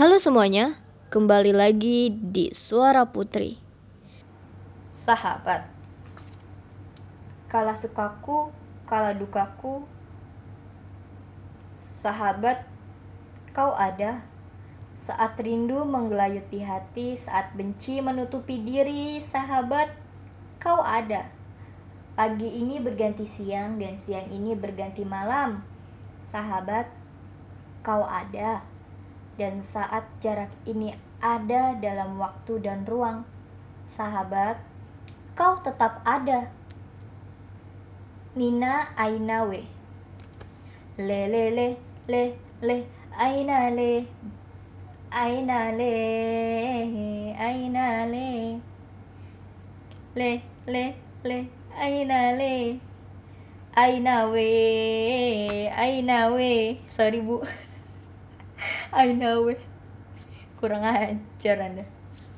Halo semuanya, kembali lagi di Suara Putri. Sahabat, kala sukaku, kala dukaku, sahabat, kau ada. Saat rindu menggelayuti hati, saat benci menutupi diri, sahabat, kau ada. Pagi ini berganti siang dan siang ini berganti malam, sahabat, kau ada. Dan saat jarak ini ada dalam waktu dan ruang, sahabat, kau tetap ada. Nina Aina we. Lelele le le Aina le Aina le Aina le le le Aina le Aina we. Sorry bu. I know it. Kurang ajar Anda.